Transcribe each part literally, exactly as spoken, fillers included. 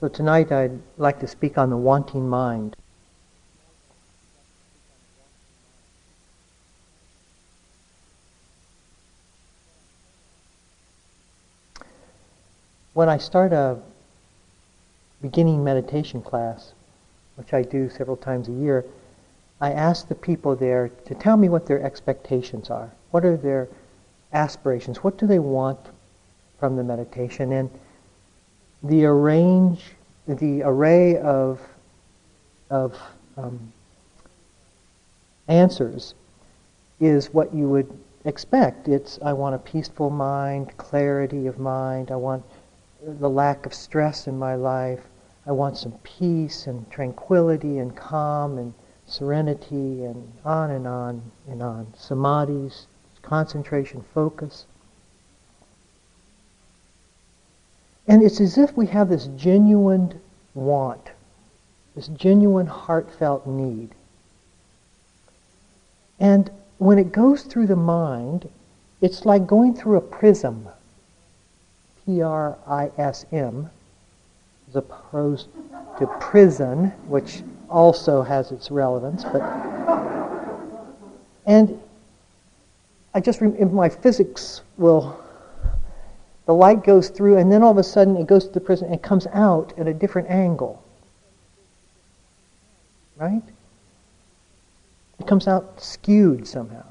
So tonight I'd like to speak on the wanting mind. When I start a beginning meditation class, which I do several times a year, I ask the people there to tell me what their expectations are. What are their aspirations? What do they want from the meditation? And the arrange, the array of of um, answers is what you would expect. It's, I want a peaceful mind, clarity of mind, I want the lack of stress in my life, I want some peace and tranquility and calm and serenity, and on and on and on. Samadhis, concentration, focus. And it's as if we have this genuine want, this genuine heartfelt need. And when it goes through the mind, it's like going through a prism. P R I S M, as opposed to prison, which also has its relevance. But and I just remember my physics will, the light goes through, and then all of a sudden it goes to the prism and comes out at a different angle. Right? It comes out skewed somehow.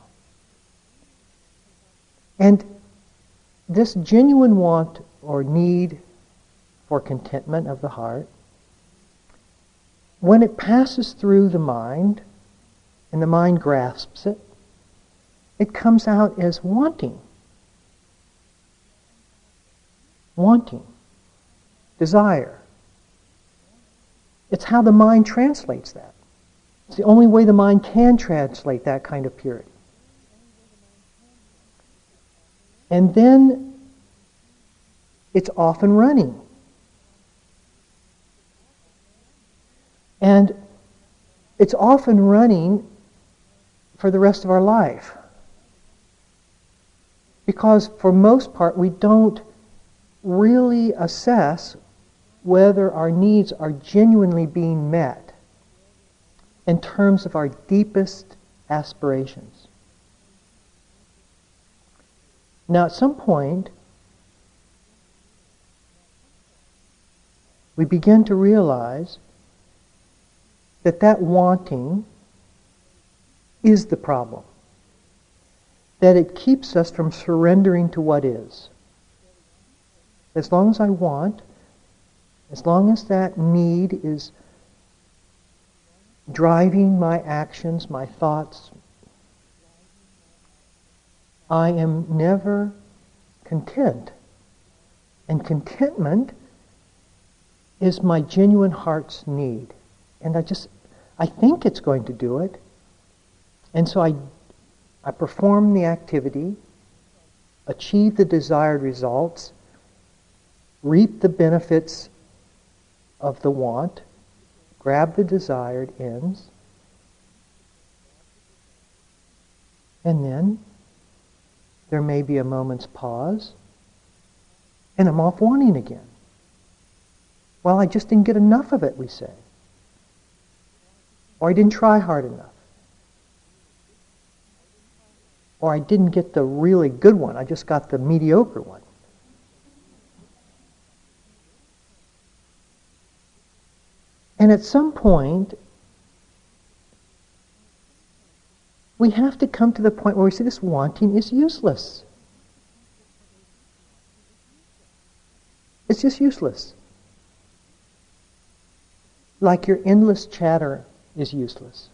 And this genuine want or need for contentment of the heart, when it passes through the mind and the mind grasps it, it comes out as wanting. Wanting. Desire. It's how the mind translates that. It's the only way the mind can translate that kind of purity. And then it's off and running. And it's off and running for the rest of our life. Because for most part, we don't really assess whether our needs are genuinely being met in terms of our deepest aspirations. Now, at some point, we begin to realize that that wanting is the problem. That it keeps us from surrendering to what is. As long as I want, as long as that need is driving my actions, my thoughts, I am never content. And contentment is my genuine heart's need. And I just, I think it's going to do it. And so I, I perform the activity, achieve the desired results, reap the benefits of the want, grab the desired ends, and then there may be a moment's pause, and I'm off wanting again. Well, I just didn't get enough of it, we say. Or I didn't try hard enough. Or I didn't get the really good one, I just got the mediocre one. And at some point, we have to come to the point where we say this wanting is useless. It's just useless. Like your endless chatter is useless.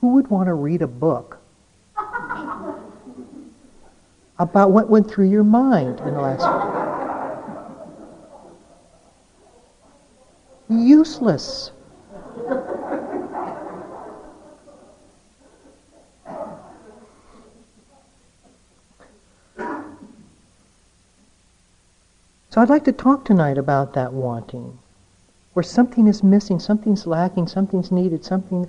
Who would want to read a book about what went through your mind in the last week? Useless. So I'd like to talk tonight about that wanting, where something is missing, something's lacking, something's needed, something,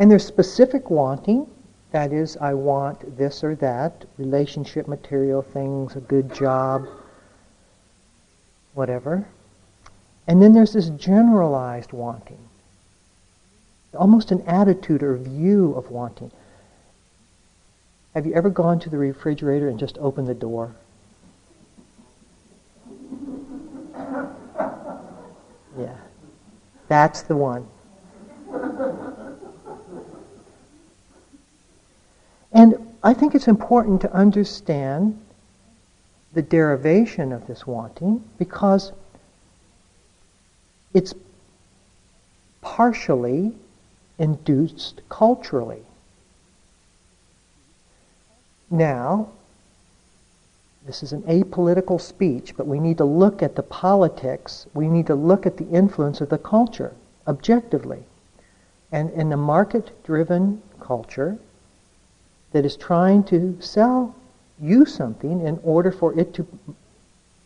and there's specific wanting, that is, I want this or that, relationship, material things, a good job, whatever. And then there's this generalized wanting, almost an attitude or view of wanting. Have you ever gone to the refrigerator and just opened the door? Yeah, that's the one. And I think it's important to understand the derivation of this wanting, because it's partially induced culturally. Now, this is an apolitical speech, but we need to look at the politics, we need to look at the influence of the culture objectively. And in a market-driven culture that is trying to sell you something in order for it to,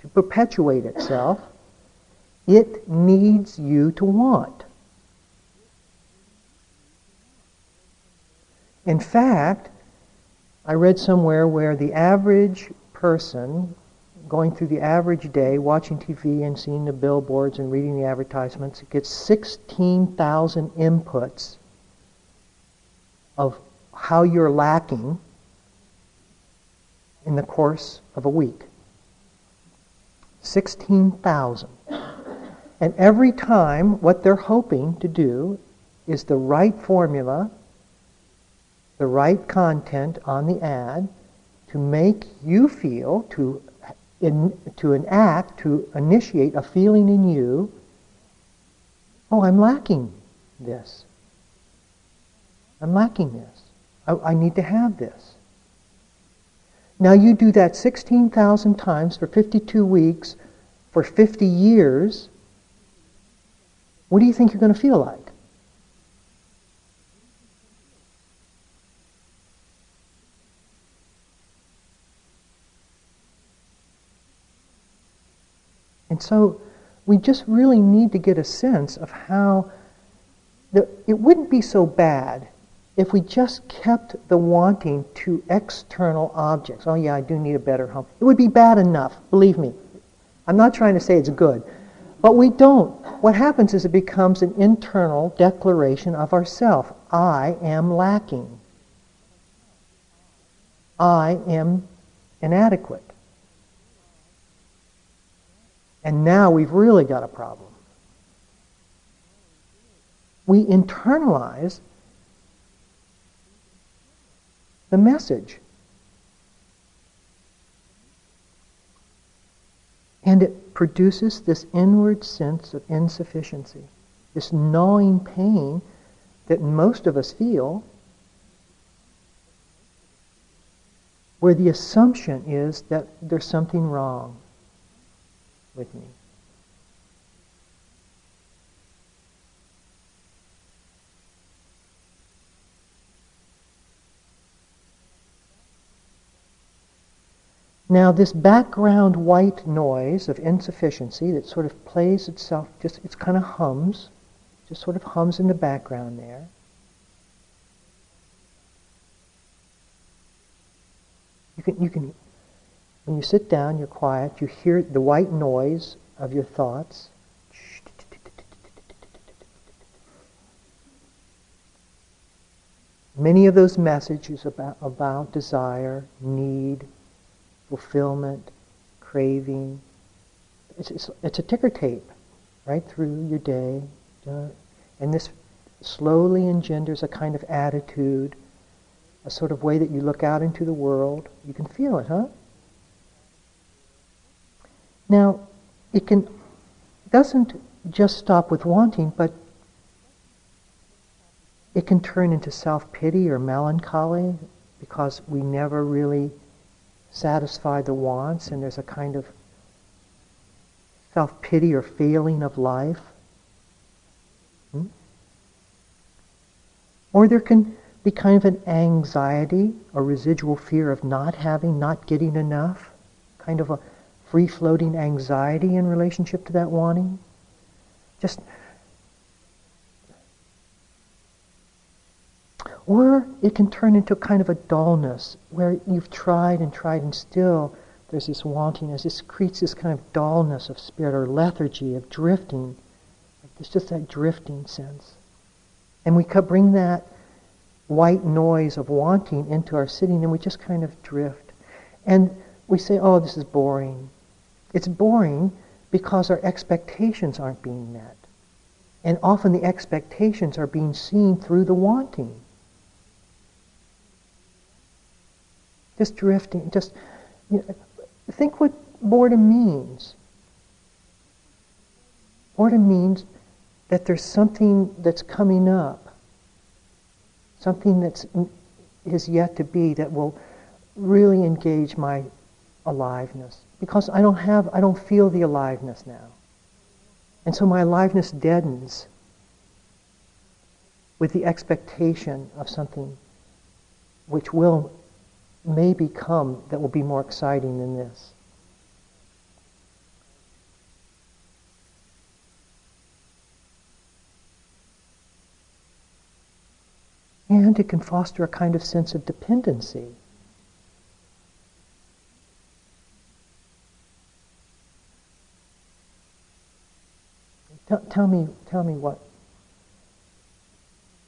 to perpetuate itself, it needs you to want. In fact, I read somewhere where the average person going through the average day, watching T V and seeing the billboards and reading the advertisements, gets sixteen thousand inputs of how you're lacking in the course of a week. sixteen thousand. And every time what they're hoping to do is the right formula, the right content on the ad to make you feel, to, in, to enact, to initiate a feeling in you, oh, I'm lacking this. I'm lacking this. I, I need to have this. Now you do that sixteen thousand times for fifty-two weeks, for fifty years, what do you think you're going to feel like? And so we just really need to get a sense of how the, it wouldn't be so bad if we just kept the wanting to external objects. Oh yeah, I do need a better home. It would be bad enough, believe me. I'm not trying to say it's good, but we don't. What happens is it becomes an internal declaration of ourself. I am lacking. I am inadequate. And now we've really got a problem. We internalize the message. And it produces this inward sense of insufficiency, this gnawing pain that most of us feel, where the assumption is that there's something wrong with me. Now this background white noise of insufficiency that sort of plays itself, just it's kind of hums, just sort of hums in the background there. You can, you can When you sit down, you're quiet, you hear the white noise of your thoughts. Many of those messages about, about desire, need, fulfillment, craving. It's, it's, it's a ticker tape right through your day. And this slowly engenders a kind of attitude, a sort of way that you look out into the world. You can feel it, huh? Now, it can doesn't just stop with wanting, but it can turn into self-pity or melancholy because we never really satisfy the wants, and there's a kind of self-pity or failing of life. Hmm? Or there can be kind of an anxiety or residual fear of not having, not getting enough, kind of a free-floating anxiety in relationship to that wanting. Just, or it can turn into a kind of a dullness where you've tried and tried and still there's this wantiness. This creates this kind of dullness of spirit or lethargy, of drifting. There's just that drifting sense. And we could bring that white noise of wanting into our sitting, and we just kind of drift. And we say, oh, this is boring. It's boring because our expectations aren't being met. And often the expectations are being seen through the wanting. Just drifting, just, you know, think what boredom means. Boredom means that there's something that's coming up, something that's is yet to be that will really engage my aliveness. Because I don't have, I don't feel the aliveness now. And so my aliveness deadens with the expectation of something which will maybe come that will be more exciting than this. And it can foster a kind of sense of dependency. T- tell me, tell me what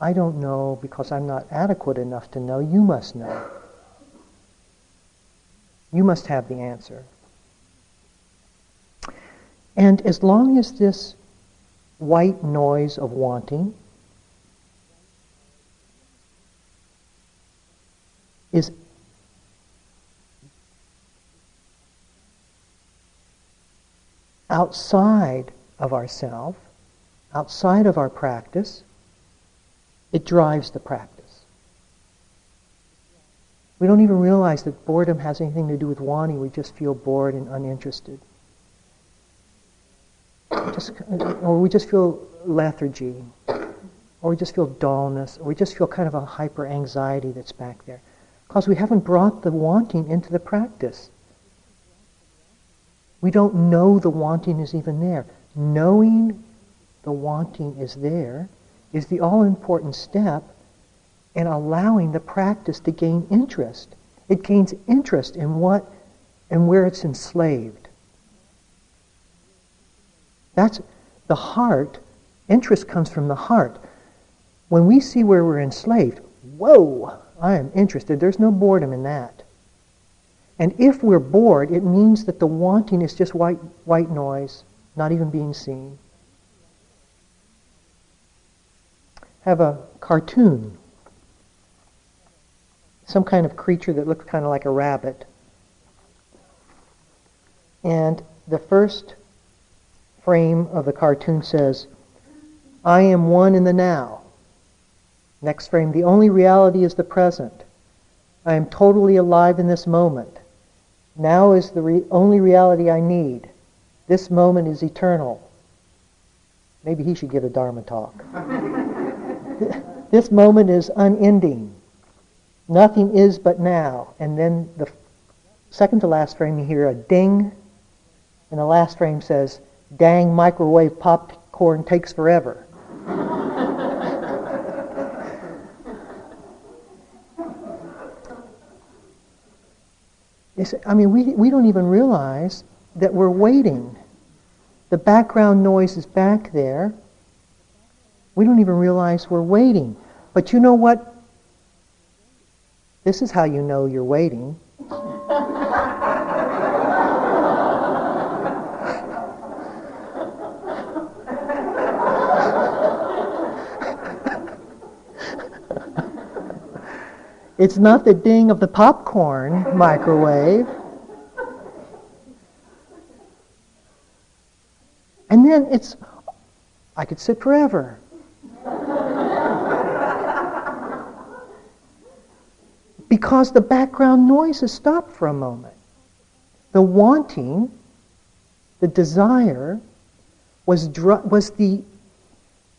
I don't know because I'm not adequate enough to know. You must know. You must have the answer. And as long as this white noise of wanting is outside of ourself, outside of our practice, it drives the practice. We don't even realize that boredom has anything to do with wanting. We just feel bored and uninterested. Just, or we just feel lethargy, or we just feel dullness, or we just feel kind of a hyper-anxiety that's back there. Because we haven't brought the wanting into the practice. We don't know the wanting is even there. Knowing the wanting is there is the all-important step in allowing the practice to gain interest. It gains interest in what and where it's enslaved. That's the heart. Interest comes from the heart. When we see where we're enslaved, whoa! I am interested. There's no boredom in that. And if we're bored, it means that the wanting is just white white noise, not even being seen. Have a cartoon. Some kind of creature that looks kind of like a rabbit. And the first frame of the cartoon says, I am one in the now. Next frame, the only reality is the present. I am totally alive in this moment. Now is the re- only reality I need. This moment is eternal. Maybe he should give a Dharma talk. This moment is unending. Nothing is but now. And then the second to last frame, you hear a ding. And the last frame says, dang, microwave popcorn takes forever. I mean, we, we don't even realize that we're waiting. The background noise is back there. We don't even realize we're waiting. But you know what? This is how you know you're waiting. It's not the ding of the popcorn microwave. And then it's, I could sit forever. Because the background noise has stopped for a moment. The wanting, the desire, was dr- was the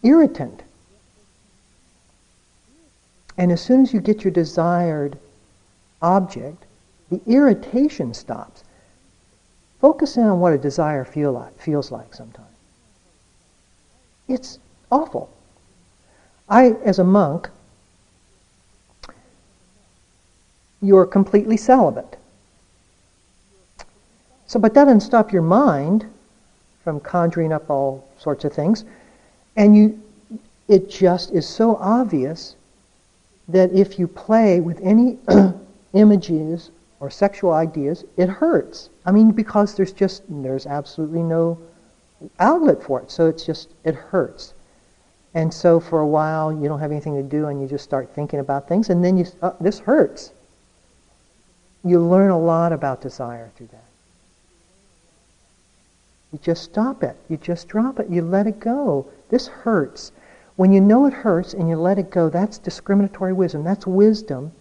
irritant. And as soon as you get your desired object, the irritation stops. Focus in on what a desire feel like, feels like sometimes. It's awful. I, as a monk, you're completely celibate. So, but that doesn't stop your mind from conjuring up all sorts of things. And you, it just is so obvious that if you play with any images or sexual ideas, it hurts. I mean, because there's just, there's absolutely no outlet for it. So it's just, it hurts. And so for a while, you don't have anything to do and you just start thinking about things. And then you, oh, this hurts. You learn a lot about desire through that. You just stop it. You just drop it. You let it go. This hurts. When you know it hurts and you let it go, that's discriminatory wisdom. That's wisdom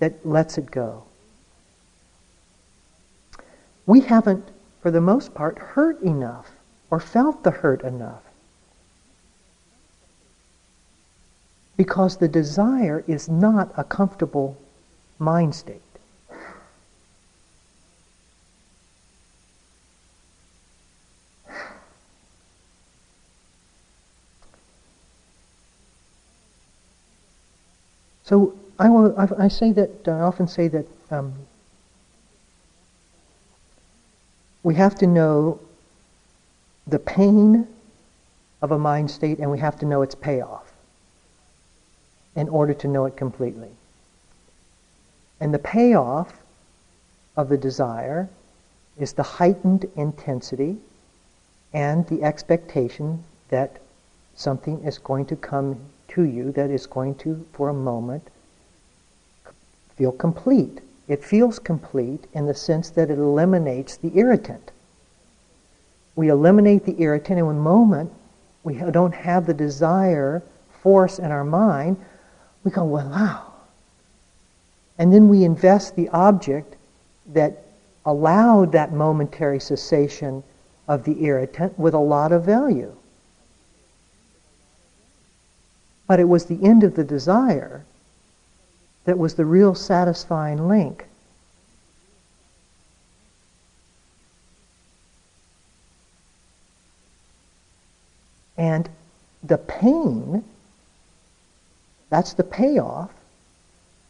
that lets it go. We haven't, for the most part, hurt enough or felt the hurt enough. Because the desire is not a comfortable mind state. So I, will, I say that I often say that um, we have to know the pain of a mind state, and we have to know its payoff in order to know it completely. And the payoff of the desire is the heightened intensity and the expectation that something is going to come to you that is going to, for a moment, feel complete. It feels complete in the sense that it eliminates the irritant. We eliminate the irritant, and in a moment, we don't have the desire force in our mind. We go, well, wow. And then we invest the object that allowed that momentary cessation of the irritant with a lot of value. But it was the end of the desire that was the real satisfying link. And the pain, that's the payoff.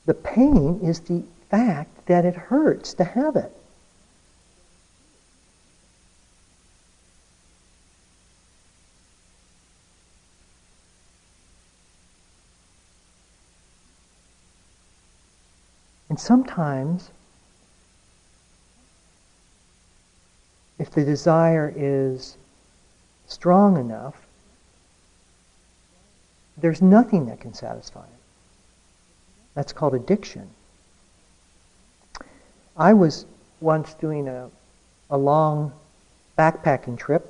The pain is the fact that it hurts to have it. And sometimes, if the desire is strong enough, there's nothing that can satisfy it. That's called addiction. I was once doing a, a long backpacking trip.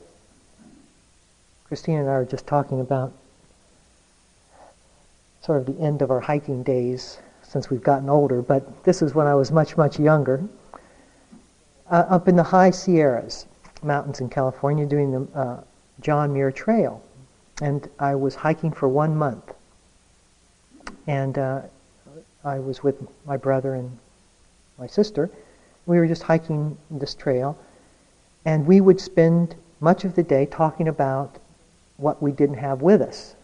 Christine and I were just talking about sort of the end of our hiking days, since we've gotten older, but this is when I was much, much younger, uh, up in the High Sierras mountains in California doing the uh, John Muir Trail. And I was hiking for one month. And uh, I was with my brother and my sister. We were just hiking this trail. And we would spend much of the day talking about what we didn't have with us.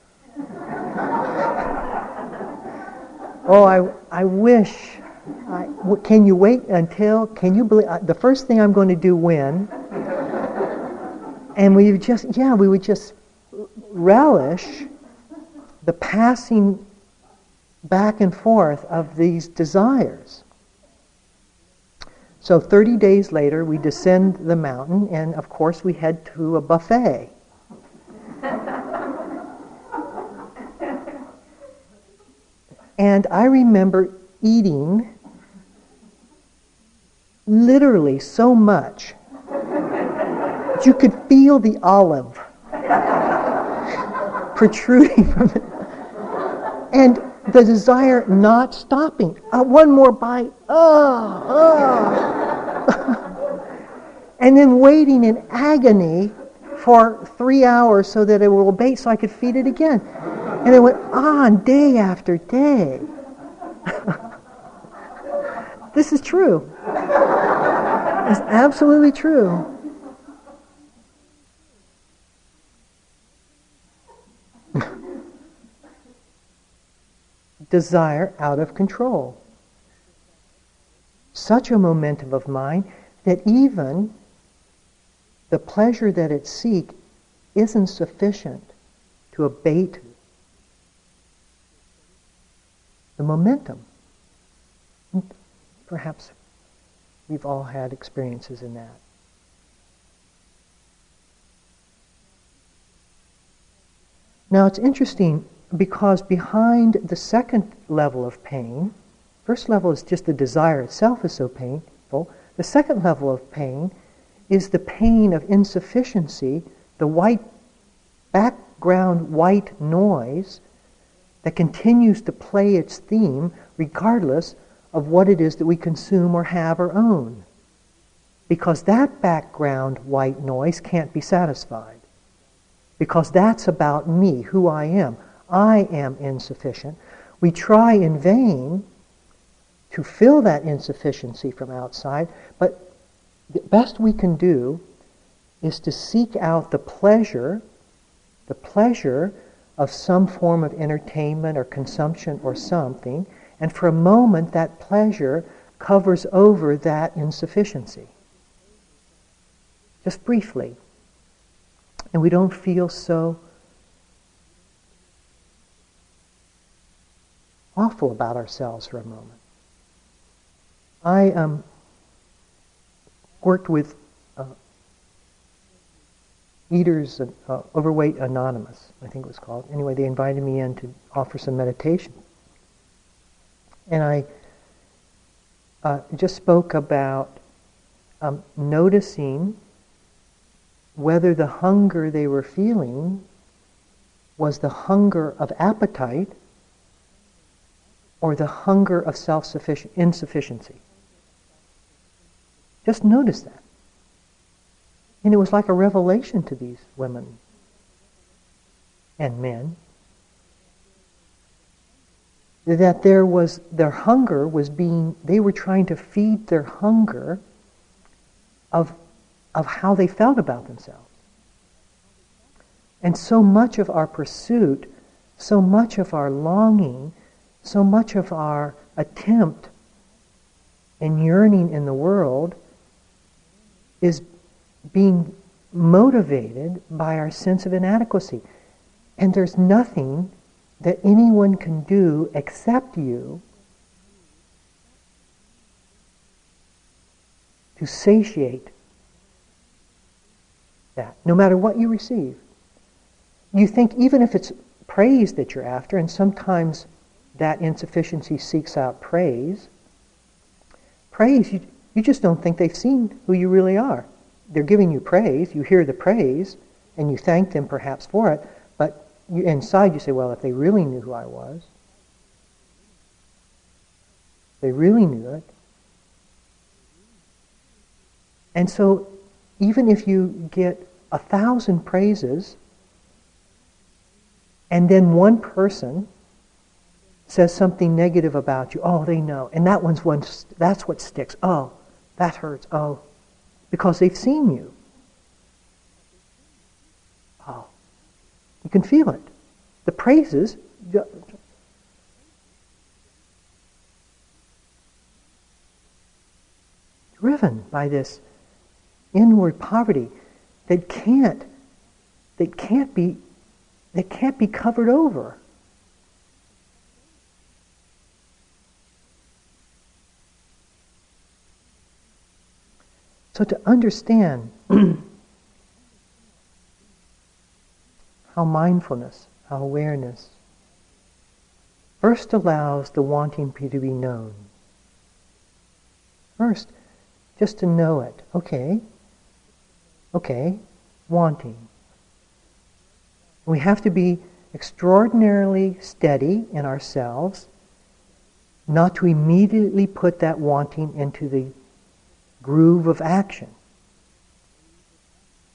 Oh, I, I wish, I, can you wait until, can you believe, uh, the first thing I'm going to do when, and we just, yeah, we would just relish the passing back and forth of these desires. So thirty days later, we descend the mountain, and of course we head to a buffet. And I remember eating literally so much you could feel the olive protruding from it. And the desire not stopping. Uh, one more bite. Oh, oh. And then waiting in agony for three hours so that it will abate so I could feed it again. And it went on day after day. This is true. It's absolutely true. Desire out of control. Such a momentum of mind that even the pleasure that it seeks isn't sufficient to abate the momentum. Perhaps we've all had experiences in that. Now it's interesting because behind the second level of pain, first level is just the desire itself is so painful, the second level of pain is the pain of insufficiency, the white background white noise that continues to play its theme regardless of what it is that we consume or have or own. Because that background white noise can't be satisfied. Because that's about me, who I am. I am insufficient. We try in vain to fill that insufficiency from outside, but the best we can do is to seek out the pleasure, the pleasure of some form of entertainment or consumption or something, and for a moment that pleasure covers over that insufficiency. Just briefly. And we don't feel so awful about ourselves for a moment. I um, worked with uh, Eaters uh, Overweight Anonymous, I think it was called. Anyway, they invited me in to offer some meditation. And I uh, just spoke about um, noticing whether the hunger they were feeling was the hunger of appetite or the hunger of self-sufficient insufficiency. Just notice that. And it was like a revelation to these women and men that there was, their hunger was being, they were trying to feed their hunger of of how they felt about themselves. And so much of our pursuit, so much of our longing, so much of our attempt and yearning in the world is being motivated by our sense of inadequacy. And there's nothing that anyone can do except you to satiate that, no matter what you receive. You think even if it's praise that you're after, and sometimes that insufficiency seeks out praise, praise, you, you just don't think they've seen who you really are. They're giving you praise, you hear the praise, and you thank them perhaps for it, but you, inside you say, well, if they really knew who I was, they really knew it. And so, even if you get a thousand praises and then one person says something negative about you, oh, they know, and that one's one, that's what sticks, oh, that hurts, oh, because they've seen you. Oh, you can feel it. The praises, driven by this inward poverty that can't, that can't be, that can't be covered over. So to understand how mindfulness, how awareness first allows the wanting to be known. First, just to know it. Okay. Okay, wanting. We have to be extraordinarily steady in ourselves not to immediately put that wanting into the groove of action.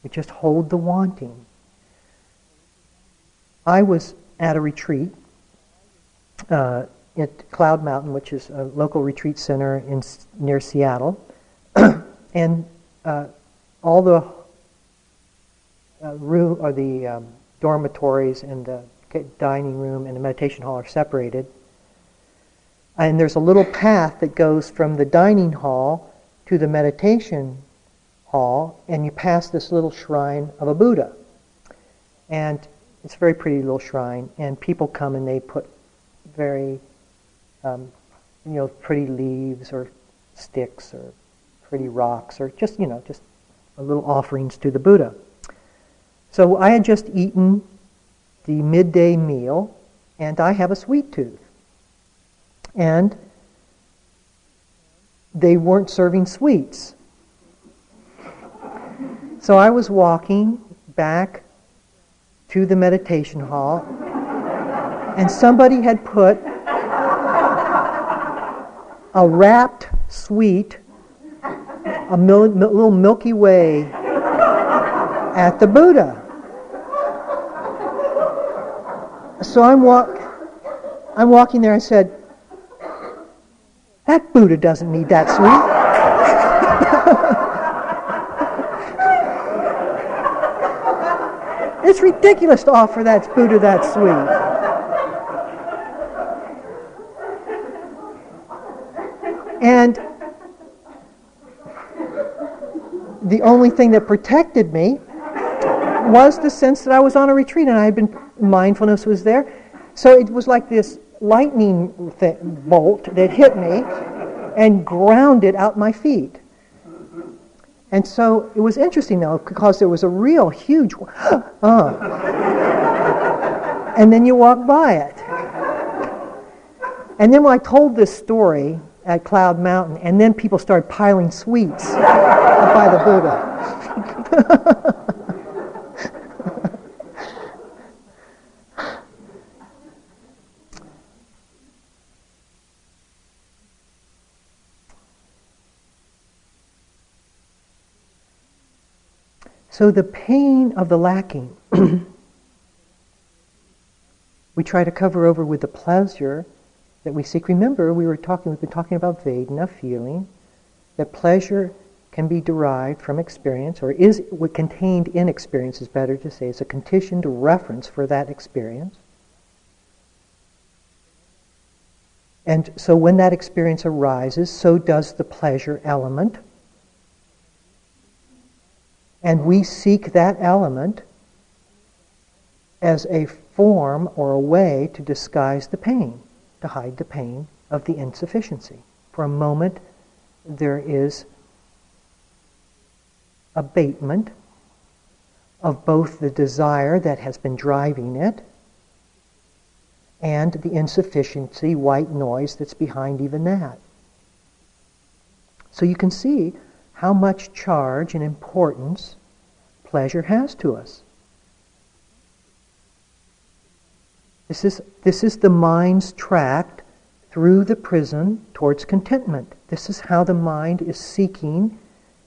We just hold the wanting. I was at a retreat uh, at Cloud Mountain, which is a local retreat center in near Seattle, and uh, all the Uh, room or the um, dormitories and the dining room and the meditation hall are separated, and there's a little path that goes from the dining hall to the meditation hall and you pass this little shrine of a Buddha. And it's a very pretty little shrine, and people come and they put very, um, you know, pretty leaves or sticks or pretty rocks or just, you know, just little offerings to the Buddha. So I had just eaten the midday meal, and I have a sweet tooth. And they weren't serving sweets. So I was walking back to the meditation hall, and somebody had put a wrapped sweet, a mil- mil- little Milky Way, at the Buddha. So I'm, walk- I'm walking there, I said, that Buddha doesn't need that sweet. It's ridiculous to offer that Buddha that sweet. And the only thing that protected me was the sense that I was on a retreat, and I had been, mindfulness was there. So it was like this lightning th- bolt that hit me and grounded out my feet. And so it was interesting, though, because there was a real huge uh, and then you walk by it. And then when I told this story at Cloud Mountain, and then people started piling sweets by the Buddha. So the pain of the lacking, we try to cover over with the pleasure that we seek. Remember, we were talking, we've been talking about Vedana, feeling, that pleasure can be derived from experience, or is contained in experience, is better to say. It's a conditioned reference for that experience. And so when that experience arises, so does the pleasure element. And we seek that element as a form or a way to disguise the pain, to hide the pain of the insufficiency. For a moment, there is abatement of both the desire that has been driving it and the insufficiency, white noise that's behind even that. So you can see how much charge and importance pleasure has to us. This is, this is the mind's tract through the prison towards contentment. This is how the mind is seeking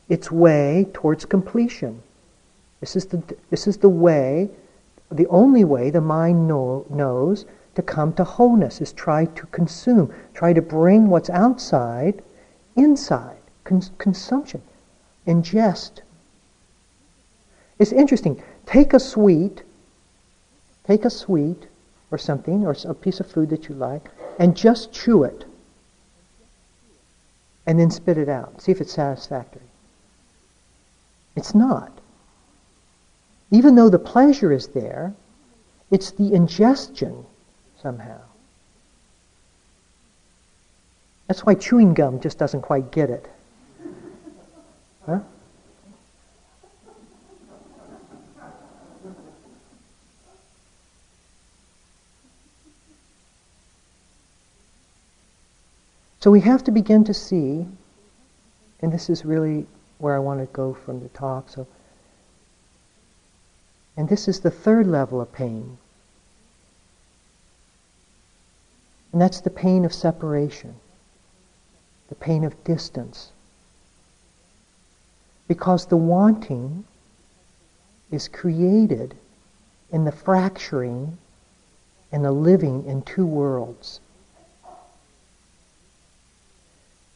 its way towards completion. This is the, this is the way, the only way the mind know, knows to come to wholeness, is try to consume, try to bring what's outside inside. Consumption, ingest. It's interesting. Take a sweet, take a sweet or something, or a piece of food that you like, and just chew it. And then spit it out. See if it's satisfactory. It's not. Even though the pleasure is there, it's the ingestion somehow. That's why chewing gum just doesn't quite get it. Huh? So we have to begin to see, and this is really where I want to go from the talk, so, and this is the third level of pain. And that's the pain of separation, the pain of distance. Because the wanting is created in the fracturing and the living in two worlds.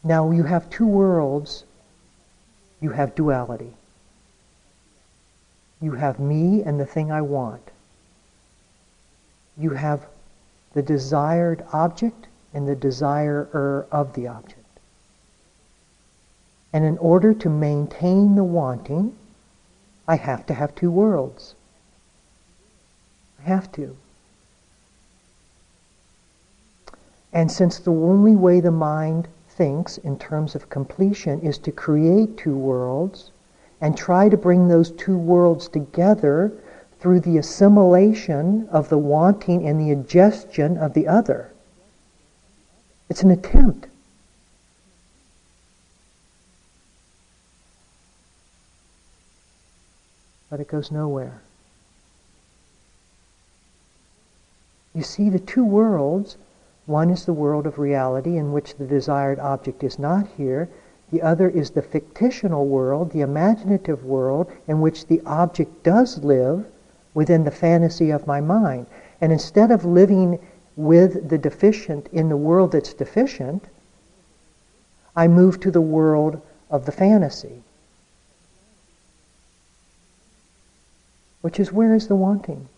Now you have two worlds, you have duality. You have me and the thing I want. You have the desired object and the desirer of the object. And in order to maintain the wanting, I have to have two worlds. I have to. And since the only way the mind thinks in terms of completion is to create two worlds and try to bring those two worlds together through the assimilation of the wanting and the ingestion of the other. It's an attempt. But it goes nowhere. You see, the two worlds, one is the world of reality in which the desired object is not here, the other is the fictional world, the imaginative world, in which the object does live within the fantasy of my mind. And instead of living with the deficient in the world that's deficient, I move to the world of the fantasy, which is, where is the wanting?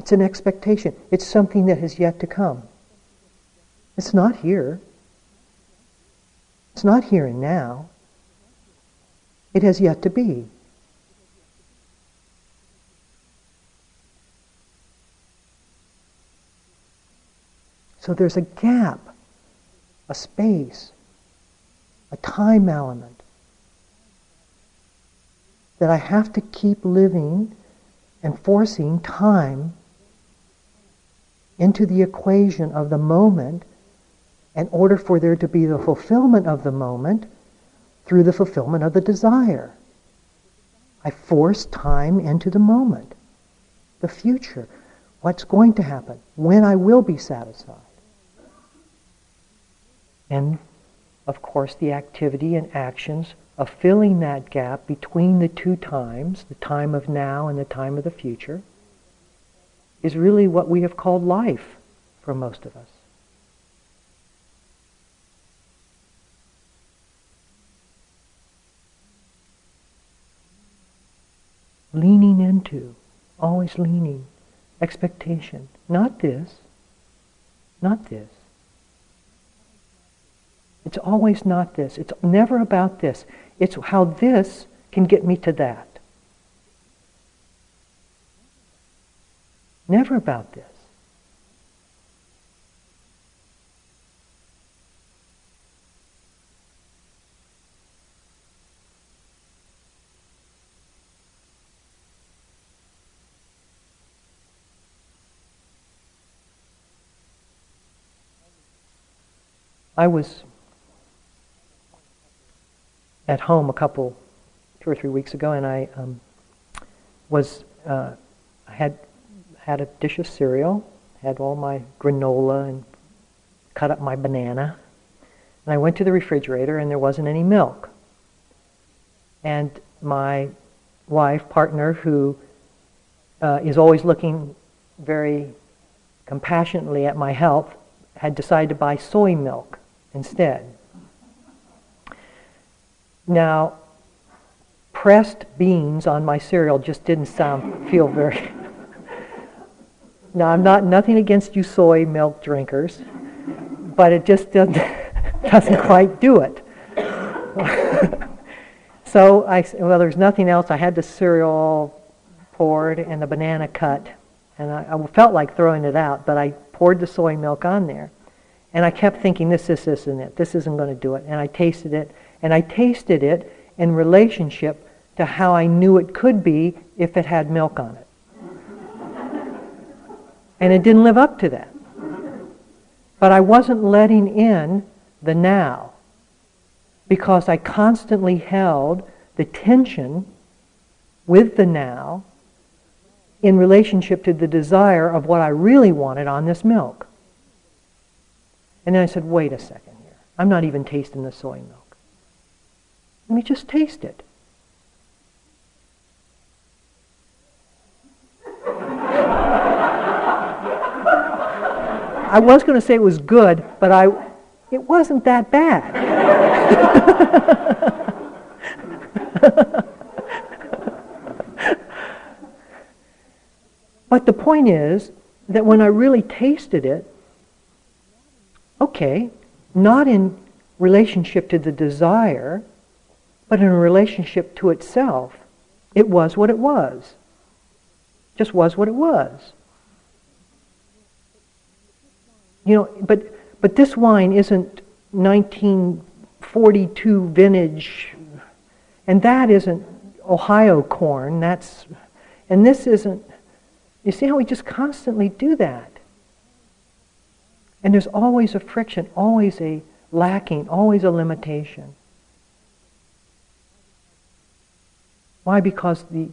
It's an expectation. It's something that has yet to come. It's not here. It's not here and now. It has yet to be. So there's a gap, a space, a time element that I have to keep living and forcing time into the equation of the moment in order for there to be the fulfillment of the moment through the fulfillment of the desire. I force time into the moment, the future, what's going to happen, when I will be satisfied. And, of course, the activity and actions of filling that gap between the two times, the time of now and the time of the future, is really what we have called life for most of us. Leaning into, always leaning, expectation, not this, not this. It's always not this. It's never about this. It's how this can get me to that. Never about this. I was at home a couple, two or three weeks ago, and I um, was, uh, I had had a dish of cereal, had all my granola and cut up my banana, and I went to the refrigerator and there wasn't any milk. And my wife, partner, who uh, is always looking very compassionately at my health, had decided to buy soy milk instead. Now, pressed beans on my cereal just didn't sound, feel very... Now, I'm not, nothing against you soy milk drinkers, but it just doesn't, doesn't quite do it. So I, well, there's nothing else. I had the cereal poured and the banana cut, and I, I felt like throwing it out, but I poured the soy milk on there. And I kept thinking, this, this, this, and it. This isn't going to do it. And I tasted it. And I tasted it in relationship to how I knew it could be if it had milk on it. And it didn't live up to that. But I wasn't letting in the now, because I constantly held the tension with the now in relationship to the desire of what I really wanted on this milk. And then I said, wait a second here. I'm not even tasting the soy milk. Let me just taste it. I was going to say it was good, but I, it wasn't that bad. But the point is that when I really tasted it, okay, not in relationship to the desire, but in a relationship to itself. It was what it was. Just was what it was. You know, but but this wine isn't nineteen forty-two vintage, and that isn't Ohio corn. That's, and this isn't. You see how we just constantly do that. And there's always a friction, always a lacking, always a limitation. Why? Because the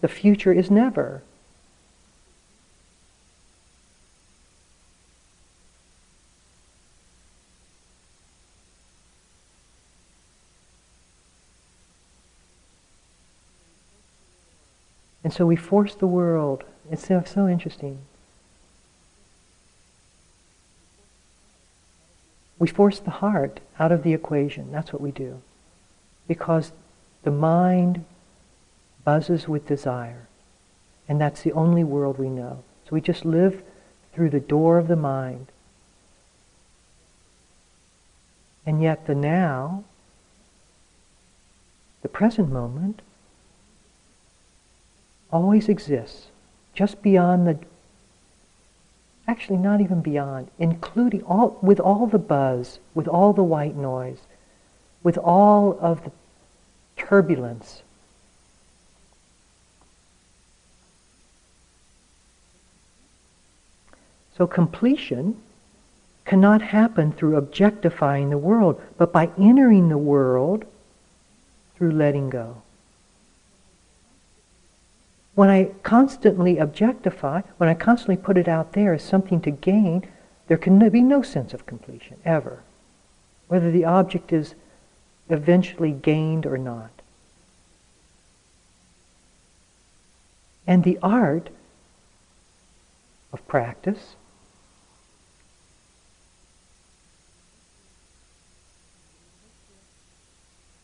the future is never. And so we force the world. It's so, so interesting. We force the heart out of the equation. That's what we do. Because the mind buzzes with desire. And that's the only world we know. So we just live through the door of the mind. And yet the now, the present moment, always exists. Just beyond the Actually, not even beyond, including all, with all the buzz, with all the white noise, with all of the turbulence. So completion cannot happen through objectifying the world, but by entering the world through letting go. When I constantly objectify, when I constantly put it out there as something to gain, there can be no sense of completion, ever. Whether the object is eventually gained or not. And the art of practice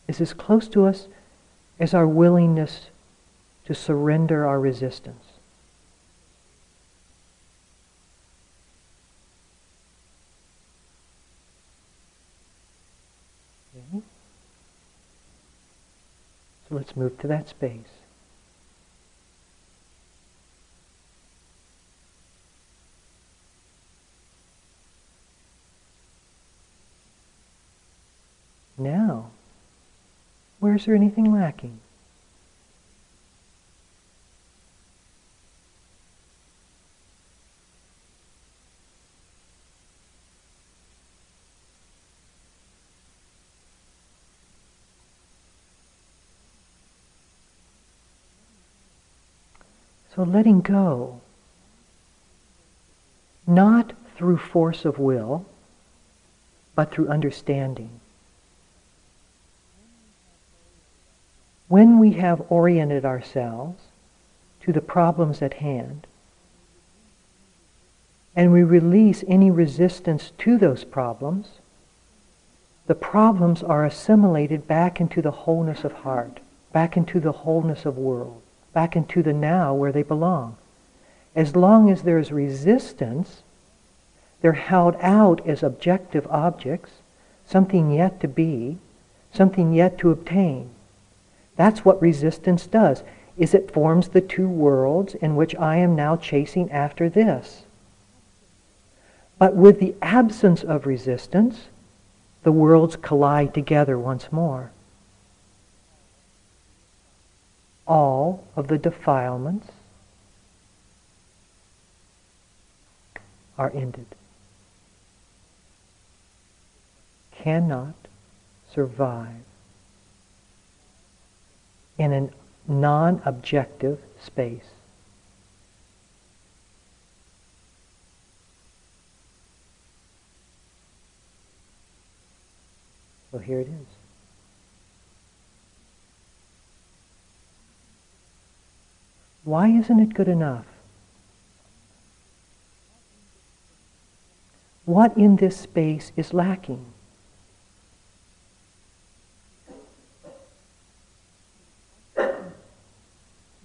is as close to us as our willingness to surrender our resistance. Okay. So let's move to that space. Now, where is there anything lacking? So letting go, not through force of will, but through understanding. When we have oriented ourselves to the problems at hand, and we release any resistance to those problems, the problems are assimilated back into the wholeness of heart, back into the wholeness of world, back into the now where they belong. As long as there is resistance, they're held out as objective objects, something yet to be, something yet to obtain. That's what resistance does, is it forms the two worlds in which I am now chasing after this. But with the absence of resistance, the worlds collide together once more. All of the defilements are ended. Cannot survive in a non-objective space. So here it is. Why isn't it good enough? What in this space is lacking?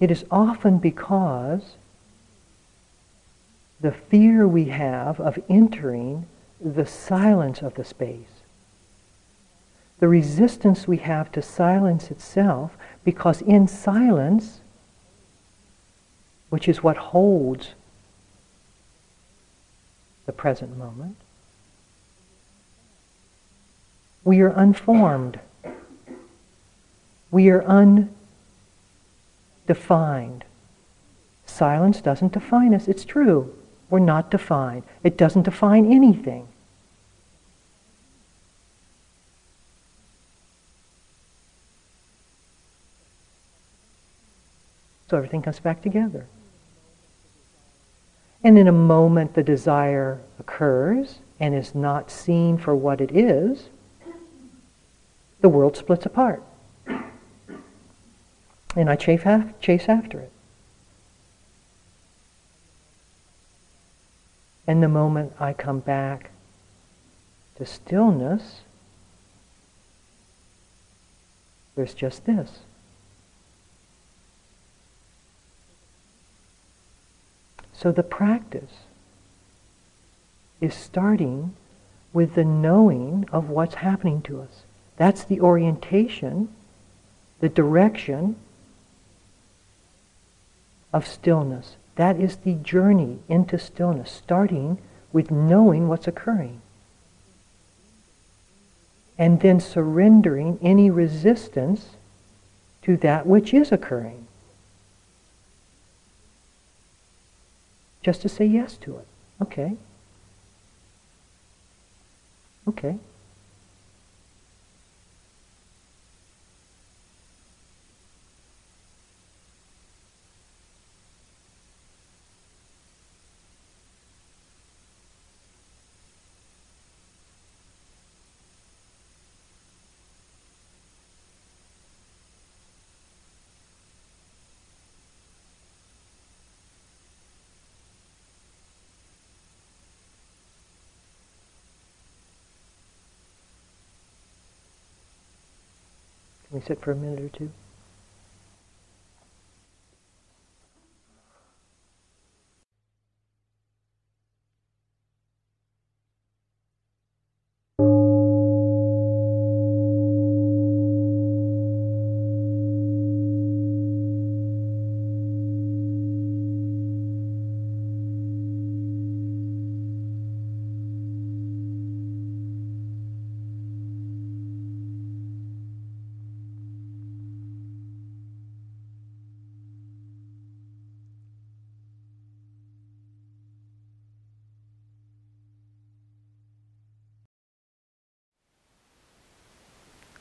It is often because the fear we have of entering the silence of the space. The resistance we have to silence itself, because in silence, which is what holds the present moment, we are unformed. We are undefined. Silence doesn't define us. It's true. We're not defined. It doesn't define anything. So everything comes back together. And in a moment the desire occurs and is not seen for what it is, the world splits apart. And I chase after it. And the moment I come back to stillness, there's just this. So the practice is starting with the knowing of what's happening to us. That's the orientation, the direction of stillness. That is the journey into stillness, starting with knowing what's occurring. And then surrendering any resistance to that which is occurring. Just to say yes to it. Okay. Okay. Can we sit for a minute or two?